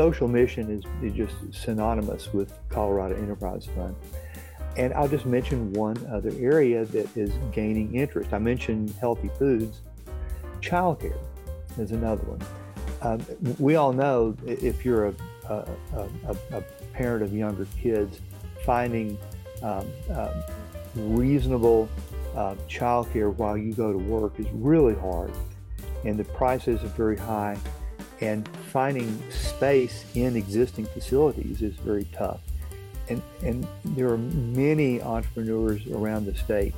social mission is just synonymous with Colorado Enterprise Fund. And I'll just mention one other area that is gaining interest. I mentioned healthy foods. Childcare is another one. We all know if you're a parent of younger kids, finding reasonable childcare while you go to work is really hard, and the prices are very high, and finding space in existing facilities is very tough. And there are many entrepreneurs around the state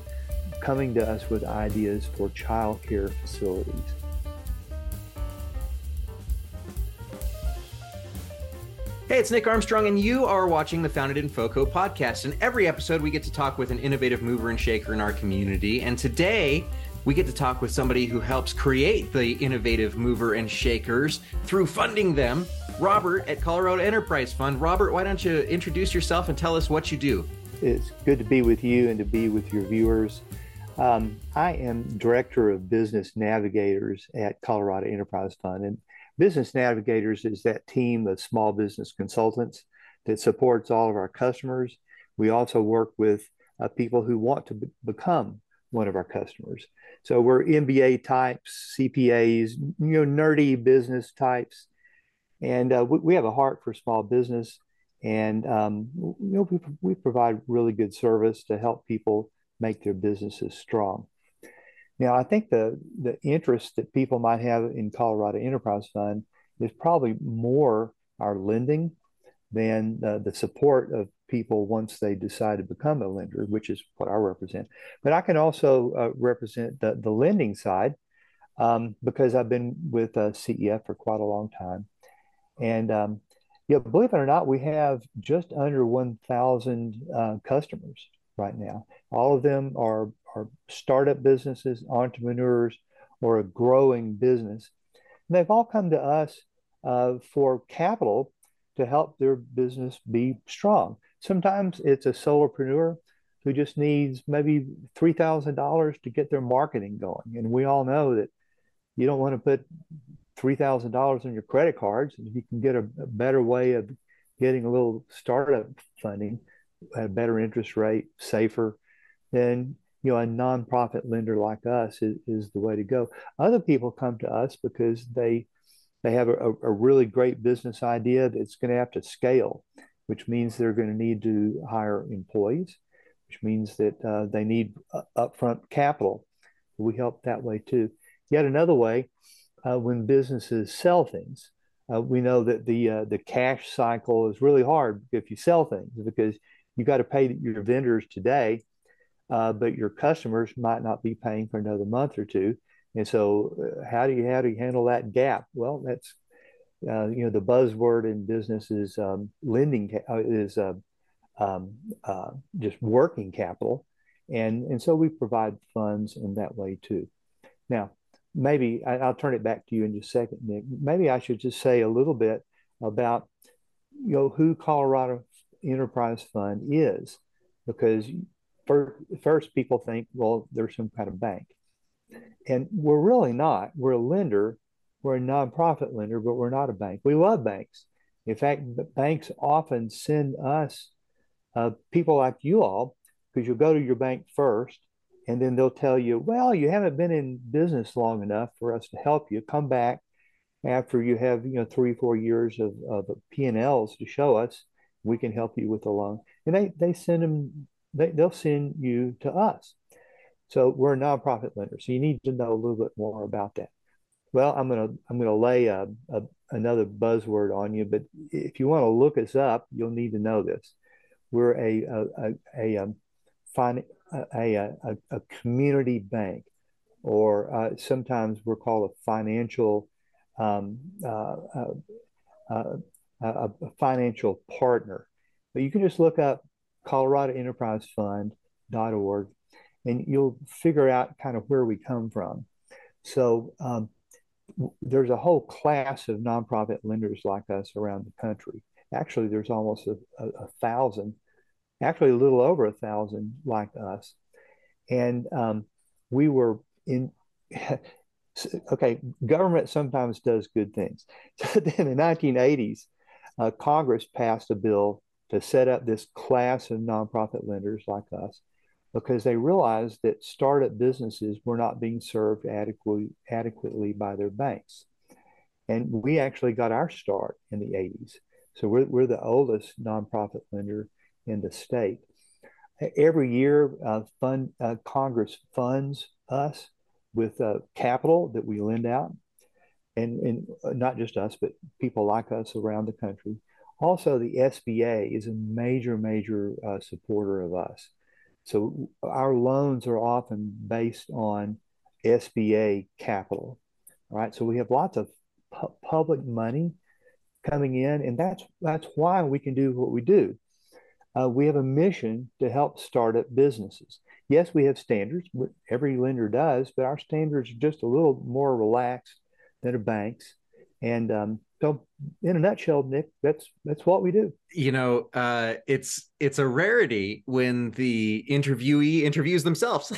coming to us with ideas for childcare facilities. Hey, it's Nick Armstrong, and you are watching the Founded in FoCo podcast. In every episode, we get to talk with an innovative mover and shaker in our community. And today, we get to talk with somebody who helps create the innovative mover and shakers through funding them, Robert at Colorado Enterprise Fund. Robert, why don't you introduce yourself and tell us what you do? It's good to be with you and to be with your viewers. I am Director of Business Navigators at Colorado Enterprise Fund. And Business Navigators is that team of small business consultants that supports all of our customers. We also work with people who want to become one of our customers. So we're MBA types, CPAs, nerdy business types. And we have a heart for small business. And we provide really good service to help people make their businesses strong. Now, I think the interest that people might have in Colorado Enterprise Fund is probably more our lending than the support of people once they decide to become a lender, which is what I represent. But I can also represent the lending side because I've been with CEF for quite a long time. And believe it or not, we have just under 1,000 customers right now. All of them are startup businesses, entrepreneurs, or a growing business. And they've all come to us for capital to help their business be strong. Sometimes it's a solopreneur who just needs maybe $3,000 to get their marketing going. And we all know that you don't want to put $3,000 on your credit cards. If you can get a better way of getting a little startup funding at a better interest rate, safer, then a nonprofit lender like us is the way to go. Other people come to us because they have a really great business idea that's going to have to scale, which means they're going to need to hire employees, which means that they need upfront capital. We help that way too. Yet another way, when businesses sell things, we know that the cash cycle is really hard if you sell things because you got to pay your vendors today, but your customers might not be paying for another month or two. And so how do you handle that gap? Well, that's, the buzzword in business is just working capital. And so we provide funds in that way too. Now, maybe I'll turn it back to you in just a second, Nick. Maybe I should just say a little bit about, who Colorado Enterprise Fund is, because first people think, well, there's some kind of bank. And we're really not. We're a lender. We're a nonprofit lender, but we're not a bank. We love banks. In fact, banks often send us people like you all, because you'll go to your bank first, and then they'll tell you, well, you haven't been in business long enough for us to help you. Come back after you have 3-4 years of P&Ls to show us. We can help you with a loan. And they'll send you to us. So we're a nonprofit lender. So you need to know a little bit more about that. Well, I'm gonna lay another buzzword on you, but if you want to look us up, you'll need to know this. We're a community bank, or sometimes we're called a financial a financial partner. But you can just look up ColoradoEnterpriseFund.org, and you'll figure out kind of where we come from. So there's a whole class of nonprofit lenders like us around the country. Actually, there's almost a 1,000, actually a little over 1,000 like us. And we were in... Okay, government sometimes does good things. So then in the 1980s, Congress passed a bill to set up this class of nonprofit lenders like us, because they realized that startup businesses were not being served adequately by their banks. And we actually got our start in the 80s. So we're the oldest nonprofit lender in the state. Every year, Congress funds us with capital that we lend out, and not just us, but people like us around the country. Also, the SBA is a major supporter of us. So our loans are often based on SBA capital, all right? So we have lots of public money coming in, and that's why we can do what we do. We have a mission to help startup businesses. Yes, we have standards, every lender does, but our standards are just a little more relaxed than a bank's. And so in a nutshell, Nick, that's what we do. You know, it's a rarity when the interviewee interviews themselves.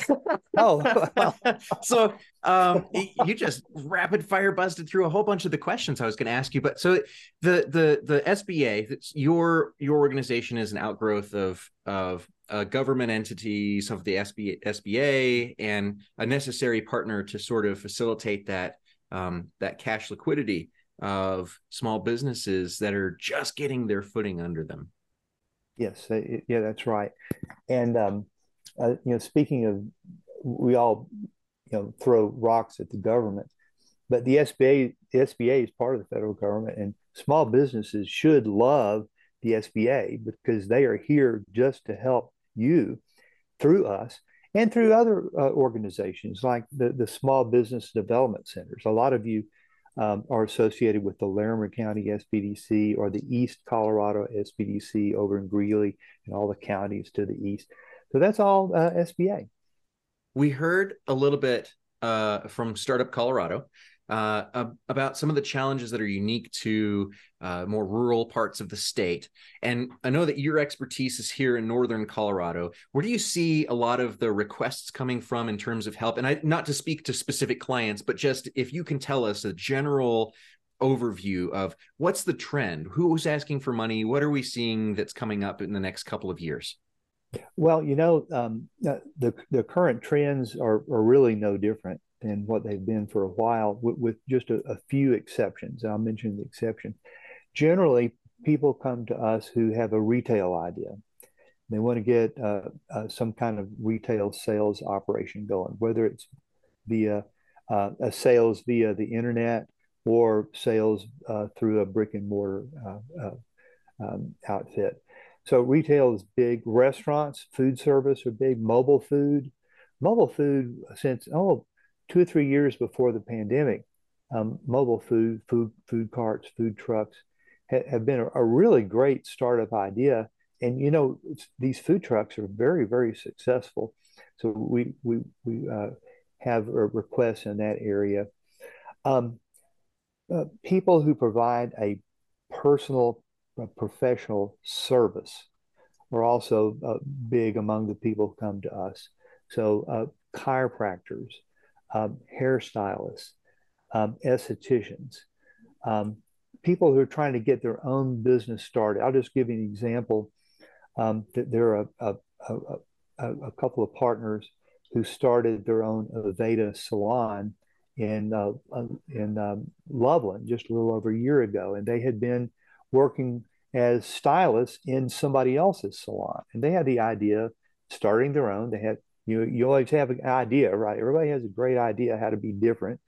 So you just rapid fire busted through a whole bunch of the questions I was going to ask you. But so the SBA, your organization is an outgrowth of a government entity, some of the SBA, and a necessary partner to sort of facilitate that that cash liquidity of small businesses that are just getting their footing under them. Yes, yeah, that's right. And you know, speaking of, we all throw rocks at the government, but the SBA is part of the federal government, and small businesses should love the SBA because they are here just to help you through us and through other organizations like the Small Business Development Centers. A lot of you are associated with the Larimer County SBDC or the East Colorado SBDC over in Greeley and all the counties to the east. So that's all SBA. We heard a little bit from Startup Colorado about some of the challenges that are unique to more rural parts of the state. And I know that your expertise is here in northern Colorado. Where do you see a lot of the requests coming from in terms of help? And not to speak to specific clients, but just if you can tell us a general overview of what's the trend, who's asking for money, what are we seeing that's coming up in the next couple of years? Well, you know, the current trends are really no different than what they've been for a while, with just a few exceptions. I'll mention the exception. Generally, people come to us who have a retail idea. They want to get some kind of retail sales operation going, whether it's via a sales via the internet or sales through a brick and mortar outfit. So retail is big. Restaurants, food service are big. Mobile food since, 2 or 3 years before the pandemic, mobile food carts, food trucks have been a really great startup idea. And, you know, these food trucks are very, very successful. So we have requests in that area. People who provide a personal, professional service are also big among the people who come to us. So chiropractors, hairstylists, estheticians, people who are trying to get their own business started. I'll just give you an example. There are a couple of partners who started their own Aveda Salon in Loveland just a little over a year ago. And they had been working as stylists in somebody else's salon. And they had the idea of starting their own. They had You always have an idea, right? Everybody has a great idea how to be different,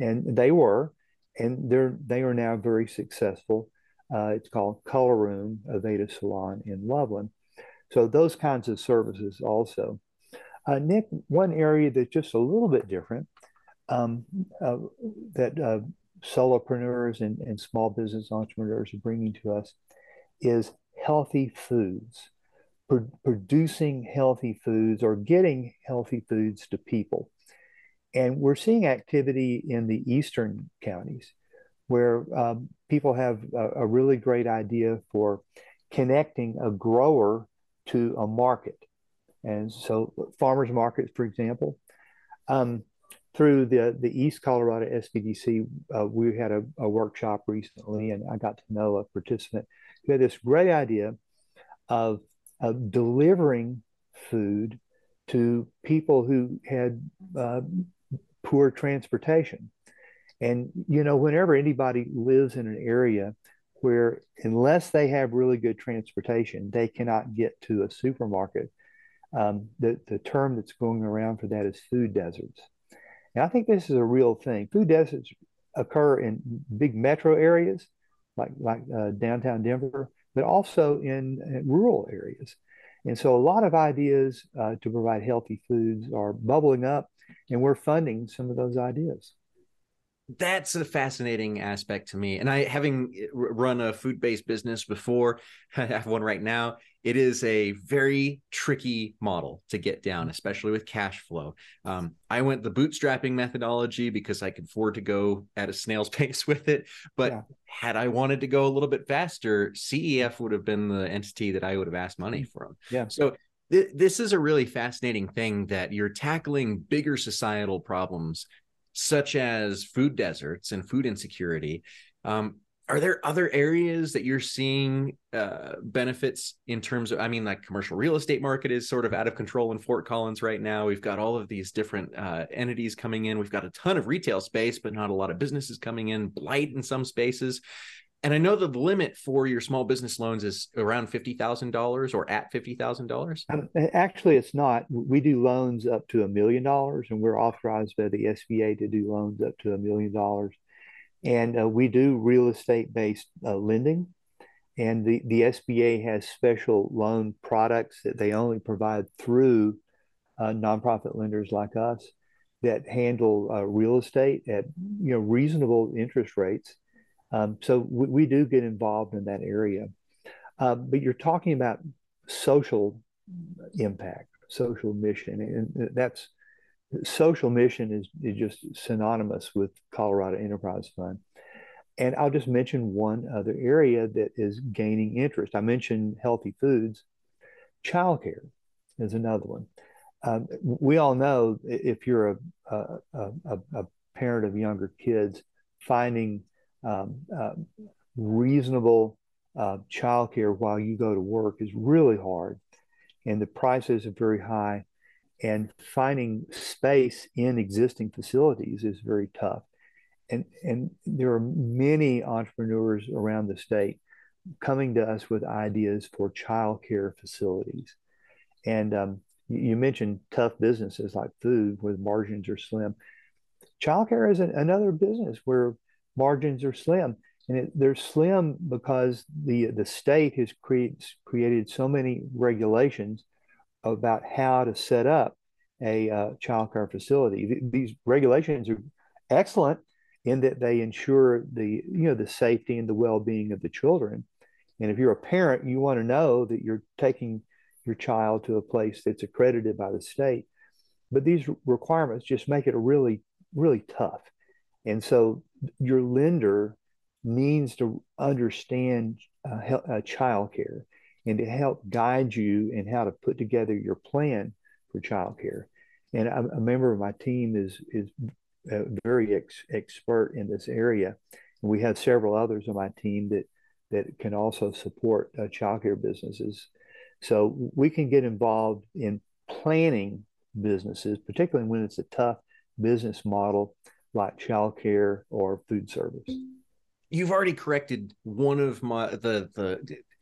and they were, and they are now very successful. It's called Color Room Aveda Salon in Loveland. So those kinds of services also. Nick, one area that's just a little bit different that solopreneurs and small business entrepreneurs are bringing to us is healthy foods. Producing healthy foods or getting healthy foods to people. And we're seeing activity in the eastern counties where people have a really great idea for connecting a grower to a market. And so farmers markets, for example, through the East Colorado SBDC, we had a workshop recently, and I got to know a participant who had this great idea of delivering food to people who had poor transportation. And, you know, whenever anybody lives in an area where, unless they have really good transportation, they cannot get to a supermarket, the term that's going around for that is food deserts. And I think this is a real thing. Food deserts occur in big metro areas like downtown Denver, but also in rural areas. And so a lot of ideas to provide healthy foods are bubbling up, and we're funding some of those ideas. That's a fascinating aspect to me. And I, having run a food-based business before, I have one right now, it is a very tricky model to get down, especially with cash flow. I went the bootstrapping methodology because I could afford to go at a snail's pace with it. But had I wanted to go a little bit faster, CEF would have been the entity that I would have asked money from. Yeah. So this is a really fascinating thing, that you're tackling bigger societal problems such as food deserts and food insecurity. Are there other areas that you're seeing benefits in terms of, I mean, like commercial real estate market is sort of out of control in Fort Collins right now. We've got all of these different entities coming in. We've got a ton of retail space, but not a lot of businesses coming in, blight in some spaces. And I know the limit for your small business loans is around $50,000 or at $50,000. Actually, it's not. We do loans up to $1 million, and we're authorized by the SBA to do loans up to $1 million. And we do real estate-based lending. And the SBA has special loan products that they only provide through nonprofit lenders like us that handle real estate at, you know, reasonable interest rates. So we do get involved in that area. But you're talking about social impact, social mission, and that's social mission is just synonymous with Colorado Enterprise Fund. And I'll just mention one other area that is gaining interest. I mentioned healthy foods. Childcare is another one. We all know, if you're a parent of younger kids, finding reasonable childcare while you go to work is really hard, and the prices are very high, and finding space in existing facilities is very tough. And there are many entrepreneurs around the state coming to us with ideas for childcare facilities. And you mentioned tough businesses like food where margins are slim. Childcare is another business where margins are slim, and they're slim because the state has created so many regulations about how to set up a child care facility. These regulations are excellent in that they ensure the safety and the well-being of the children. And if you're a parent, you want to know that you're taking your child to a place that's accredited by the state. But these requirements just make it really, really tough. And so your lender needs to understand child care and to help guide you in how to put together your plan for childcare. And a member of my team is very expert in this area. And we have several others on my team that can also support childcare businesses. So we can get involved in planning businesses, particularly when it's a tough business model like childcare or food service. You've already corrected one of my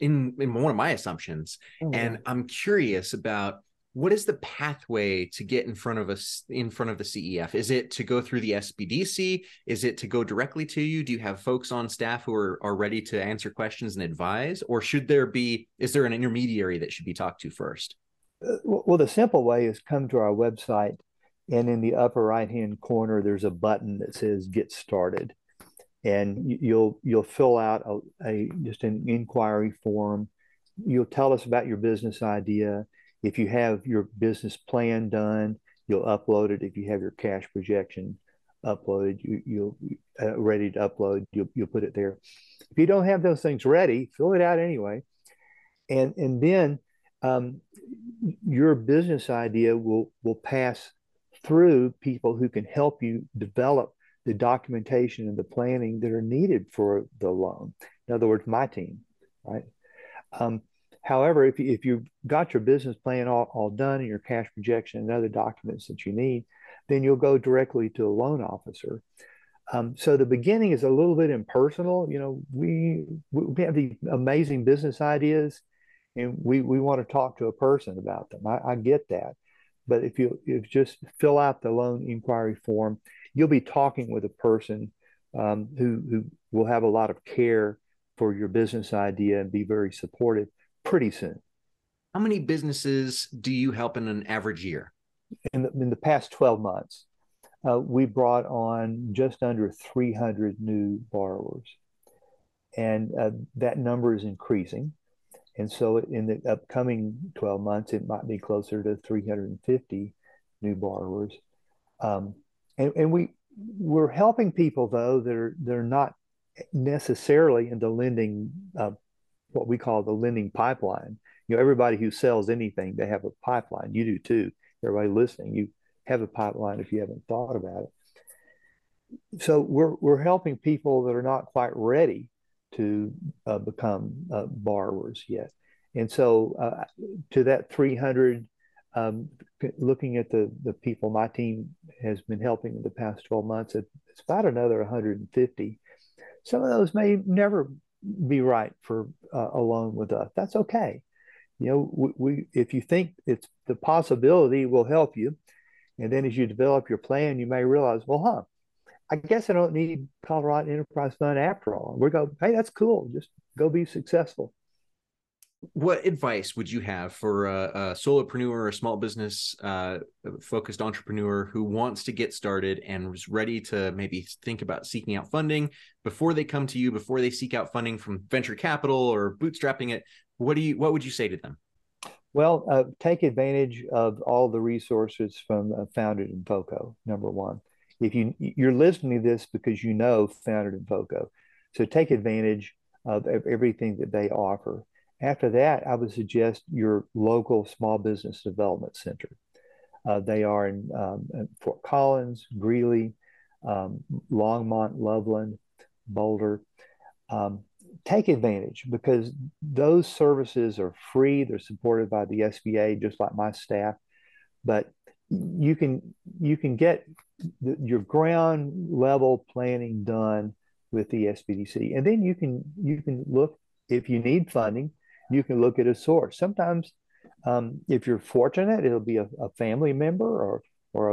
in one of my assumptions. And I'm curious about, what is the pathway to get in front of the CEF? Is it to go through the SBDC? Is it to go directly to you? Do you have folks on staff who are ready to answer questions and advise? Or is there an intermediary that should be talked to first? Well, the simple way is come to our website, and in the upper right-hand corner, there's a button that says Get Started. And you'll fill out just an inquiry form. You'll tell us about your business idea. If you have your business plan done, you'll upload it. If you have your cash projection uploaded, ready to upload, you'll put it there. If you don't have those things ready, fill it out anyway. And then your business idea will pass through people who can help you develop the documentation and the planning that are needed for the loan. In other words, my team, right? However, if you've got your business plan all done and your cash projection and other documents that you need, then you'll go directly to a loan officer. So the beginning is a little bit impersonal. You know, we have these amazing business ideas, and we want to talk to a person about them. I get that. But if you just fill out the loan inquiry form, you'll be talking with a person who will have a lot of care for your business idea and be very supportive pretty soon. How many businesses do you help in an average year? In the past 12 months, we brought on just under 300 new borrowers. And that number is increasing. And so in the upcoming 12 months, it might be closer to 350 new borrowers. And we're helping people, though, that are not necessarily in the lending, what we call the lending pipeline. You know, everybody who sells anything, they have a pipeline. You do, too. Everybody listening, you have a pipeline if you haven't thought about it. So we're helping people that are not quite ready to become borrowers yet. And so to that 300, looking at the people my team has been helping in the past 12 months, it's about another 150. Some of those may never be right for a loan with us. That's okay. You know, we if you think it's the possibility, we'll help you. And then as you develop your plan, you may realize, well, I guess I don't need Colorado Enterprise Fund after all. We go, hey, that's cool. Just go be successful. What advice would you have for a solopreneur or a small business focused entrepreneur who wants to get started and is ready to maybe think about seeking out funding before they come to you, before they seek out funding from venture capital or bootstrapping it? What would you say to them? Well, take advantage of all the resources from Founded in FoCo, number one. If you're listening to this because you know Founded in FoCo, so take advantage of everything that they offer. After that, I would suggest your local small business development center. They are in Fort Collins, Greeley, Longmont, Loveland, Boulder. Take advantage because those services are free. They're supported by the SBA, just like my staff. But you can get your ground level planning done with the SBDC, and then you can look if you need funding. You can look at a source. Sometimes, if you're fortunate, it'll be a family member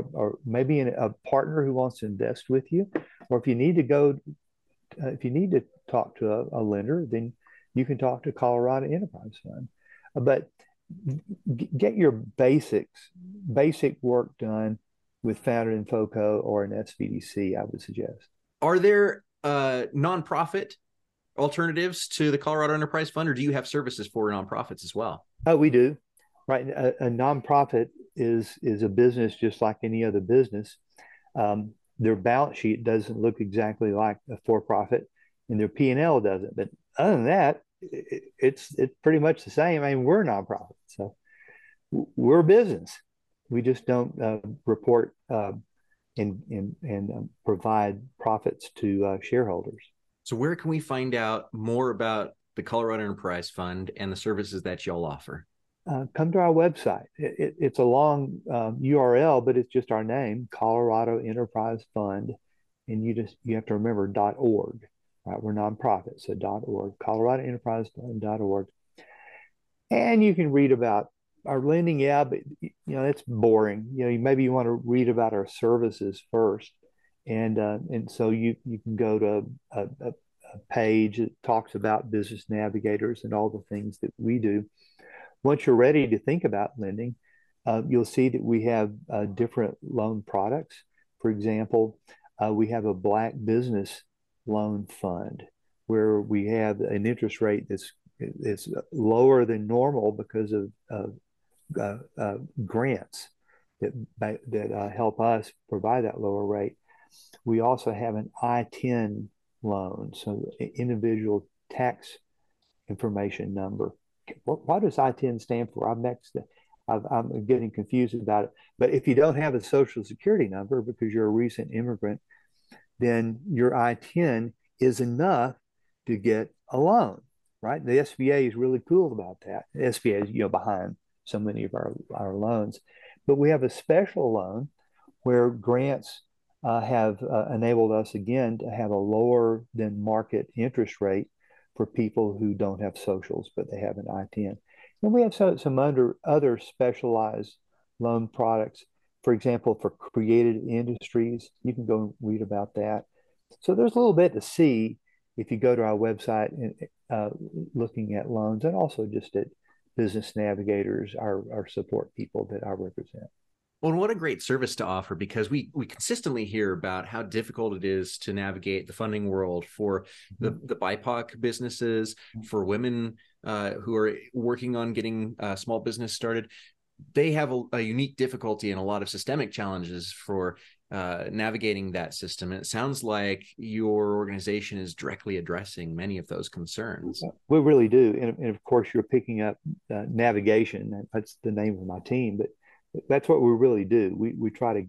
or maybe a partner who wants to invest with you. Or if you need to talk to a lender, then you can talk to Colorado Enterprise Fund. But get your basic work done with Founded in FoCo or an SBDC, I would suggest. Are there nonprofit alternatives to the Colorado Enterprise Fund, or do you have services for nonprofits as well? Oh, we do. Right, a nonprofit is a business just like any other business. Their balance sheet doesn't look exactly like a for-profit, and their P&L doesn't. But other than that, it's pretty much the same. I mean, we're a nonprofit, so we're a business. We just don't report and provide profits to shareholders. So where can we find out more about the Colorado Enterprise Fund and the services that y'all offer? Come to our website. It's a long URL, but it's just our name, Colorado Enterprise Fund. And you have to remember .org. Right? We're nonprofit, so .org, ColoradoEnterpriseFund.org. And you can read about our lending, yeah, but you know that's boring. You know, maybe you want to read about our services first, and so you can go to a page that talks about business navigators and all the things that we do. Once you're ready to think about lending, you'll see that we have different loan products. For example, we have a Black Business Loan Fund where we have an interest rate that's lower than normal because of grants that help us provide that lower rate. We also have an ITIN loan, so individual tax information number. What does ITIN stand for? I I'm getting confused about it. But if you don't have a social security number because you're a recent immigrant, then your ITIN is enough to get a loan, right? The SBA is really cool about that. The SBA is, you know, behind so many of our loans. But we have a special loan where grants have enabled us, again, to have a lower than market interest rate for people who don't have socials, but they have an ITIN. And we have some other specialized loan products, for example, for creative industries. You can go read about that. So there's a little bit to see if you go to our website and looking at loans, and also just at business navigators, our support people that I represent. Well, and what a great service to offer, because we consistently hear about how difficult it is to navigate the funding world for the BIPOC businesses, for women who are working on getting small business started. They have a unique difficulty and a lot of systemic challenges for navigating that system. And it sounds like your organization is directly addressing many of those concerns. We really do. And of course, you're picking up navigation. That's the name of my team. But that's what we really do. We try to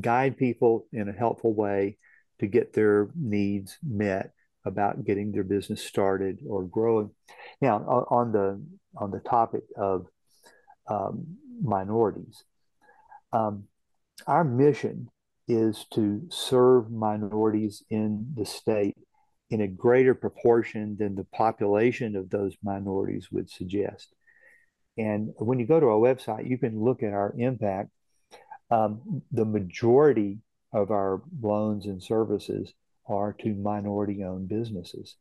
guide people in a helpful way to get their needs met about getting their business started or growing. Now, on the topic of minorities, our mission is to serve minorities in the state in a greater proportion than the population of those minorities would suggest. And when you go to our website, you can look at our impact. The majority of our loans and services are to minority-owned businesses.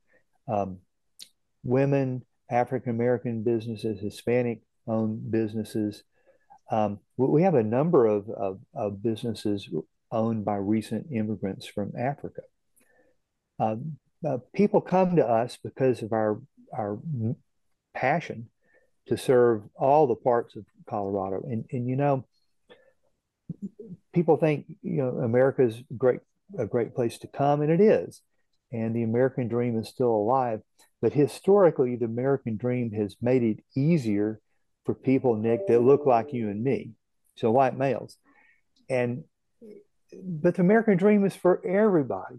Women, African-American businesses, Hispanic-owned businesses. We have a number of businesses owned by recent immigrants from Africa. People come to us because of our passion to serve all the parts of Colorado. And you know, people think, you know, America's a great place to come, and it is. And the American dream is still alive. But historically, the American dream has made it easier for people, Nick, that look like you and me, so white males. But the American dream is for everybody.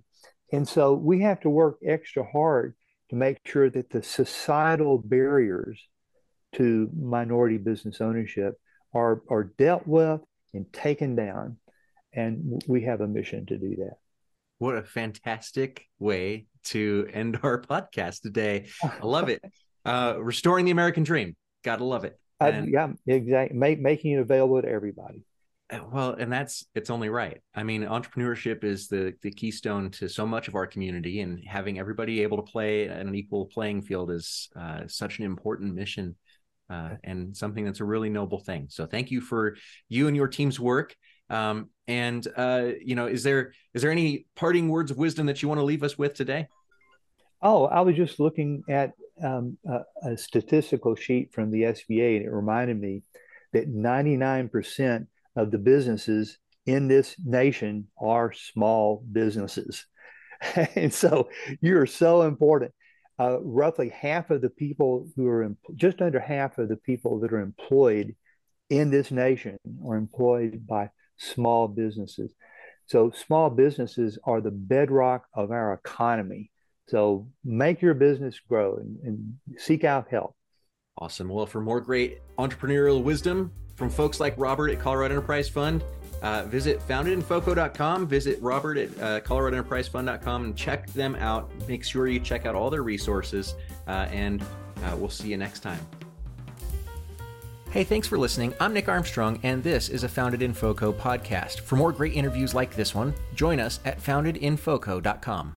And so we have to work extra hard to make sure that the societal barriers to minority business ownership are dealt with and taken down. And we have a mission to do that. What a fantastic way to end our podcast today. I love it. Restoring the American dream. Gotta love it. Yeah, exactly. Making it available to everybody. Well, and it's only right. I mean, entrepreneurship is the keystone to so much of our community, and having everybody able to play on an equal playing field is such an important mission. And something that's a really noble thing. So thank you for you and your team's work. You know, is there any parting words of wisdom that you want to leave us with today? Oh, I was just looking at a statistical sheet from the SBA, and it reminded me that 99% of the businesses in this nation are small businesses. And so you're so important. Roughly half of the people who are just under half of the people that are employed in this nation are employed by small businesses. So small businesses are the bedrock of our economy. So make your business grow and seek out help. Awesome. Well, for more great entrepreneurial wisdom from folks like Robert at Colorado Enterprise Fund, visit foundedinfoco.com, visit Robert at coloradoenterprisefund.com, and check them out. Make sure you check out all their resources, and we'll see you next time. Hey, thanks for listening. I'm Nick Armstrong, and this is a Founded in FoCo podcast. For more great interviews like this one, join us at foundedinfoco.com.